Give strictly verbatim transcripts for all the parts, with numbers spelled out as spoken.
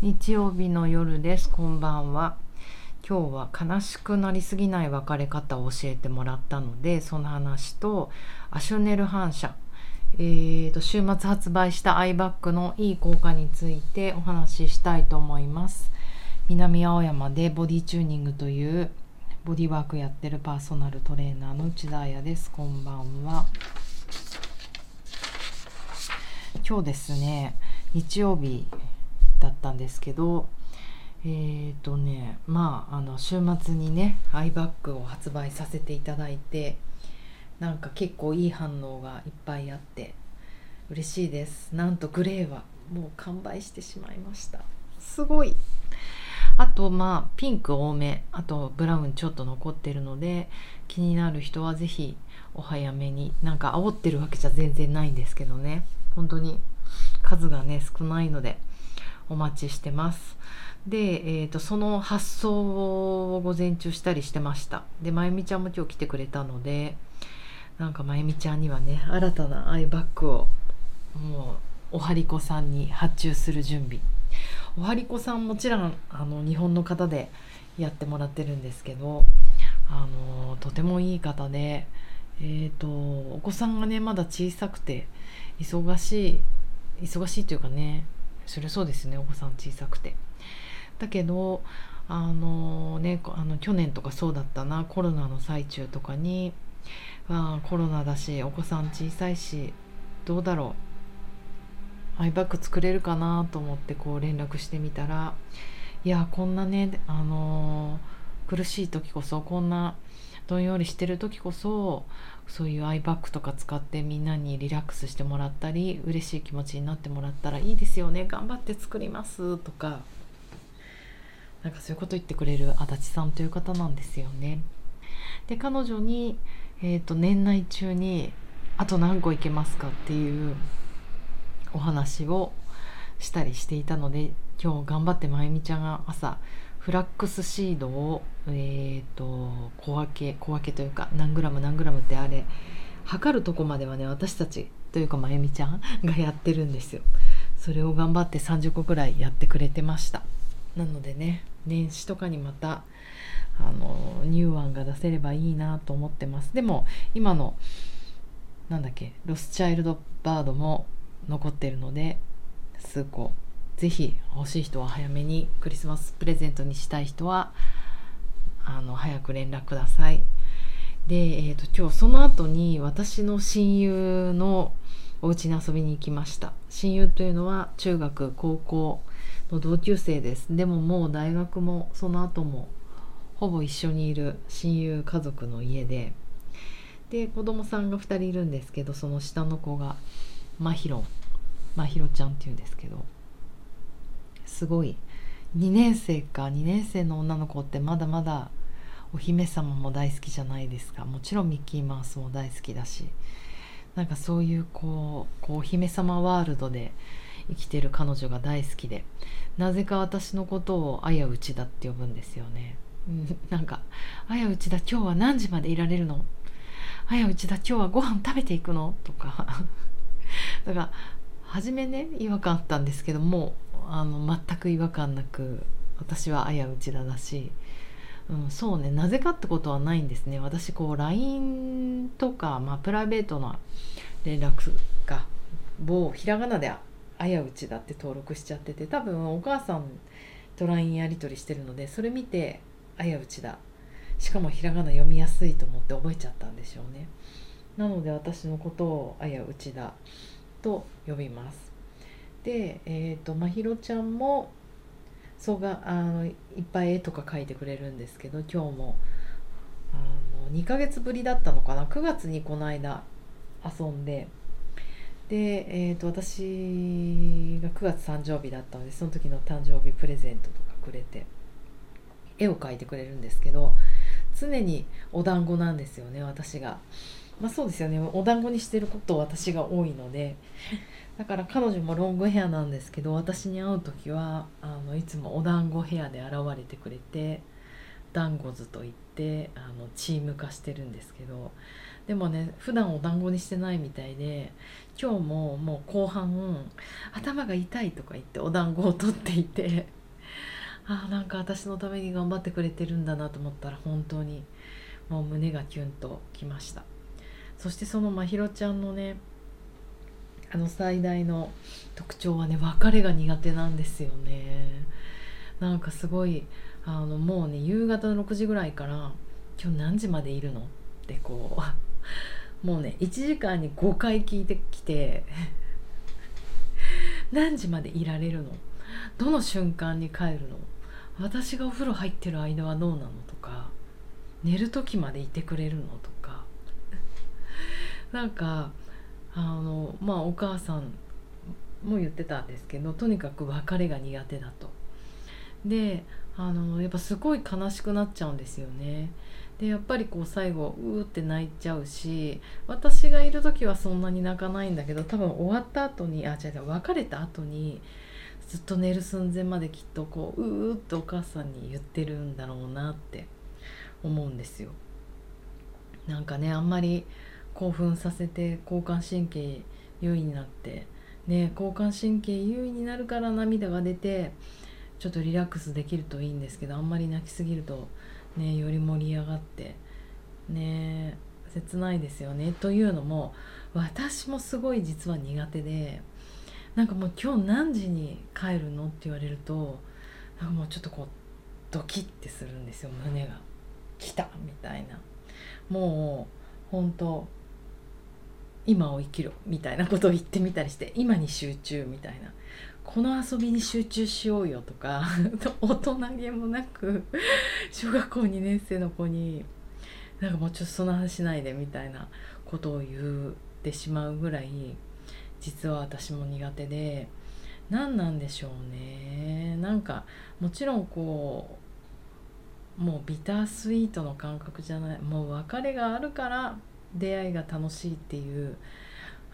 日曜日の夜です。こんばんは。今日は悲しくなりすぎない別れ方を教えてもらったので、その話とアシュネル反射、えー、と週末発売したアイバッグのいい効果についてお話ししたいと思います。南青山でボディチューニングというボディワークやってるパーソナルトレーナーの内田彩です。こんばんは。今日ですね、日曜日だったんですけど、えーとね、まああの週末にねアイバッグを発売させていただいて、なんか結構いい反応がいっぱいあって嬉しいです。なんとグレーはもう完売してしまいました。すごい。あとまあピンク多め、あとブラウンちょっと残ってるので、気になる人はぜひお早めに。なんか煽ってるわけじゃ全然ないんですけどね、本当に数がね少ないのでお待ちしてます。で、えーと、その発送を午前中したりしてました。で、まゆみちゃんも今日来てくれたので、なんかまゆみちゃんにはね新たなアイバッグをもうおはりこさんに発注する準備。おはりこさんもちろんあの日本の方でやってもらってるんですけど、あのとてもいい方で、えーと、お子さんがねまだ小さくて忙しい忙しいというかね、それそうですね、お子さん小さくて。だけどあのねあの去年とかそうだったな、コロナの最中とかに、まあ、コロナだしお子さん小さいしどうだろう、アイバッグ作れるかなと思ってこう連絡してみたら、いやこんなねあの苦しい時こそ、こんなどんよりしてる時こそ、そういうアイバッグとか使ってみんなにリラックスしてもらったり嬉しい気持ちになってもらったらいいですよね、頑張って作りますとか、なんかそういうこと言ってくれる足立さんという方なんですよね。で、彼女に、えーと、年内中にあと何個いけますかっていうお話をしたりしていたので、今日頑張ってまゆみちゃんが朝フラックスシードを、えーと、小分け、小分けというか何グラム何グラムって、あれ測るとこまではね私たちというかまゆみちゃんがやってるんですよ。それを頑張ってさんじゅっこくらいやってくれてました。なのでね、年始とかにまたあのニューアンが出せればいいなと思ってます。でも今のなんだっけロスチャイルドバードも残ってるので数個、ぜひ欲しい人は早めに、クリスマスプレゼントにしたい人はあの早く連絡ください。で、えーと、今日その後に私の親友のお家に遊びに行きました。親友というのは中学高校の同級生です。でももう大学もその後もほぼ一緒にいる親友家族の家で、で子供さんがふたりいるんですけど、その下の子がまひろまひろちゃんっていうんですけど、すごいにねん生かにねん生の女の子ってまだまだお姫様も大好きじゃないですか。もちろんミッキーマウスも大好きだし、なんかそういうこう、こうお姫様ワールドで生きてる彼女が大好きで、なぜか私のことをあやうちだって呼ぶんですよね。なんかあやうちだ今日は何時までいられるの、あやうちだ今日はご飯食べていくのとかだから初めね違和感あったんですけど、もうあの全く違和感なく私はあやうちだだし、うん、そうね、なぜかってことはないんですね。私こう ライン とか、まあ、プライベートな連絡か某ひらがなであやうちだって登録しちゃってて、多分お母さんと ライン やり取りしてるので、それ見てあやうちだ、しかもひらがな読みやすいと思って覚えちゃったんでしょうね。なので私のことをあやうちだと呼びます。で、えーと、まひろちゃんもそうがあのいっぱい絵とか描いてくれるんですけど、今日もあのにかげつぶりだったのかな、くがつにこの間遊んで、で、えーと、私がくがつ誕生日だったので、その時の誕生日プレゼントとかくれて絵を描いてくれるんですけど、常にお団子なんですよね、私が。まあそうですよね、お団子にしてること私が多いので、だから彼女もロングヘアなんですけど、私に会う時はあのいつもお団子ヘアで現れてくれて、ダンゴズといってあのチーム化してるんですけど、でもね普段お団子にしてないみたいで、今日ももう後半頭が痛いとか言ってお団子を取っていてあーなんか私のために頑張ってくれてるんだなと思ったら本当にもう胸がキュンときました。そしてそのまひろちゃんのねあの最大の特徴はね別れが苦手なんですよね。なんかすごいあのもうね夕方のろくじぐらいから今日何時までいるのってこうもうねいちじかんにごかい聞いてきて何時までいられるの、どの瞬間に帰るの、私がお風呂入ってる間はどうなのとか、寝る時までいてくれるのとかなんかあのまあお母さんも言ってたんですけどとにかく別れが苦手だと。であのやっぱすごい悲しくなっちゃうんですよね。でやっぱりこう最後うーって泣いちゃうし、私がいる時はそんなに泣かないんだけど多分終わった後にあ違う違う別れた後にずっと寝る寸前まできっとこううーってお母さんに言ってるんだろうなって思うんですよ。なんかねあんまり興奮させて交感神経優位になって、ね、交感神経優位になるから涙が出てちょっとリラックスできるといいんですけど、あんまり泣きすぎるとねより盛り上がってね切ないですよね。というのも私もすごい実は苦手で、なんかもう今日何時に帰るのって言われるとなんかもうちょっとこうドキッてするんですよ。胸が来たみたいな、もう本当今を生きろみたいなことを言ってみたりして、今に集中みたいな、この遊びに集中しようよとか大人げもなく小学校にねん生の子になんかもうちょっとその話しないでみたいなことを言ってしまうぐらい実は私も苦手で、何なんでしょうね。なんかもちろんこうもうビタースイートの感覚じゃない、もう別れがあるから出会いが楽しいっていう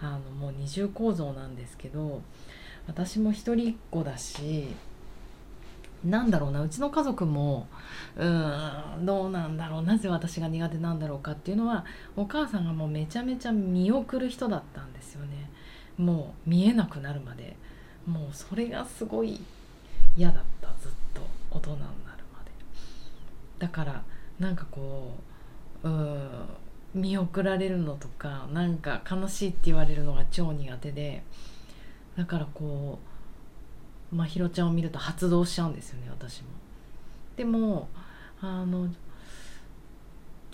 あのもう二重構造なんですけど、私も一人っ子だし、なんだろうな、うちの家族もうーんどうなんだろう、なぜ私が苦手なんだろうかっていうのは、お母さんがもうめちゃめちゃ見送る人だったんですよね。もう見えなくなるまで、もうそれがすごい嫌だった、ずっと大人になるまで。だからなんかこううーん見送られるのとか、なんか悲しいって言われるのが超苦手で、だからこうまひろちゃんを見ると発動しちゃうんですよね、私も。でもあの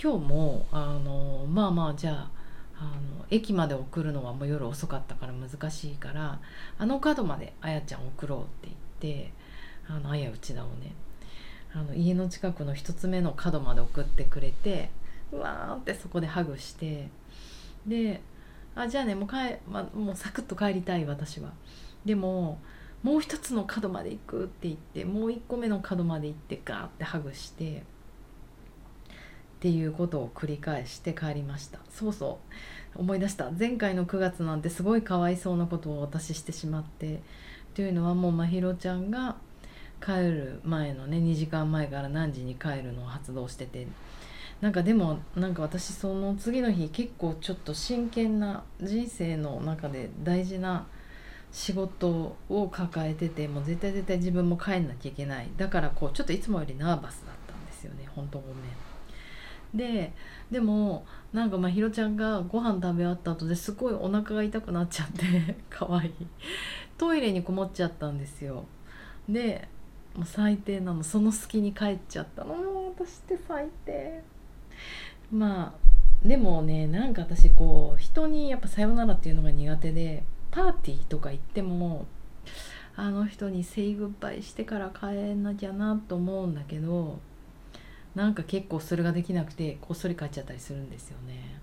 今日もあのまあまあじゃあ、 あの駅まで送るのはもう夜遅かったから難しいから、あの角まであやちゃん送ろうって言って、あのあやうちだをねあの家の近くの一つ目の角まで送ってくれて、うわーってそこでハグして、であじゃあねもう、帰、ま、もうサクッと帰りたい私は、でももう一つの角まで行くって言って、もう一個目の角まで行ってガーってハグしてっていうことを繰り返して帰りました。そうそう思い出した、前回のくがつなんてすごいかわいそうなことを私してしまって、というのはもうまひろちゃんが帰る前のねにじかんまえから何時に帰るのを発動してて、なんかでもなんか私その次の日結構ちょっと真剣な人生の中で大事な仕事を抱えてて、もう絶対絶対自分も帰んなきゃいけない、だからこうちょっといつもよりナーバスだったんですよね、ほんとごめん。ででもなんかまひろちゃんがご飯食べ終わった後ですごいお腹が痛くなっちゃってかわいいトイレにこもっちゃったんですよ。でもう最低なの、その隙に帰っちゃったの、もう私って最低。まあでもねなんか私こう人にやっぱさよならっていうのが苦手で、パーティーとか行ってもあの人にセイグッバイしてから帰んなきゃなと思うんだけど、なんか結構それができなくてこっそり帰っちゃったりするんですよね。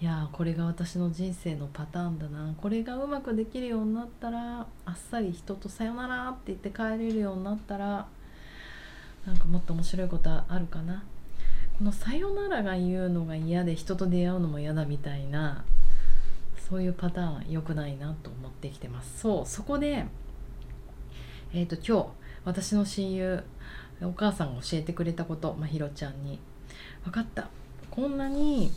いやこれが私の人生のパターンだな、これがうまくできるようになったら、あっさり人とさよならって言って帰れるようになったら、なんかもっと面白いことあるかな。このさよならが言うのが嫌で人と出会うのも嫌だみたいな、そういうパターン良くないなと思ってきてます。そうそこで、えーと今日私の親友お母さんが教えてくれたこと、まひろちゃんに分かった、こんなに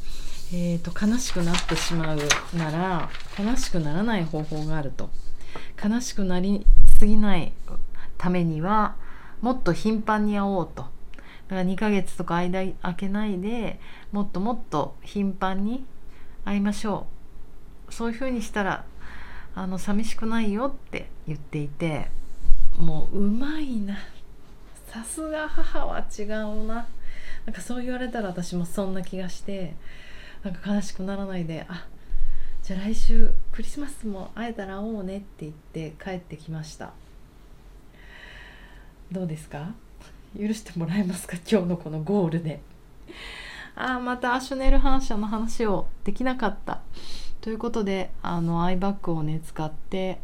えーと、悲しくなってしまうなら悲しくならない方法があると。悲しくなりすぎないためにはもっと頻繁に会おうと。だからにかげつとか間空けないでもっともっと頻繁に会いましょう。そういうふうにしたらあの寂しくないよって言っていて、もううまいな、さすが母は違うな、なんかそう言われたら私もそんな気がして、なんか悲しくならないで、あ、じゃあ来週クリスマスも会えたら会おうねって言って帰ってきました。どうですか？許してもらえますか？今日のこのゴールであー、またアシュネル反射の話をできなかったということで、あのアイバッグをね使って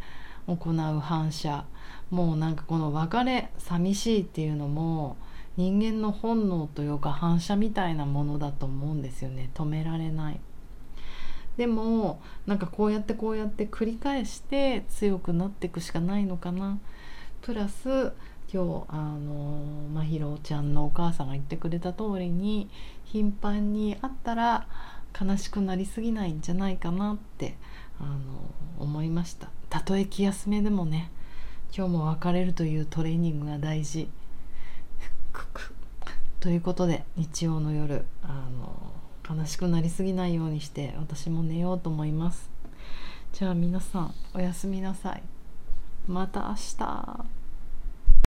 行う反射、もうなんかこの別れ、寂しいっていうのも人間の本能というか反射みたいなものだと思うんですよね。止められない。でもなんかこうやってこうやって繰り返して強くなっていくしかないのかな。プラス今日あのまひろちゃんのお母さんが言ってくれた通りに頻繁に会ったら悲しくなりすぎないんじゃないかなってあの思いました。たとえ気休めでもね、今日も別れるというトレーニングが大事ということで、日曜の夜あの悲しくなりすぎないようにして私も寝ようと思います。じゃあ皆さんおやすみなさい。また明日。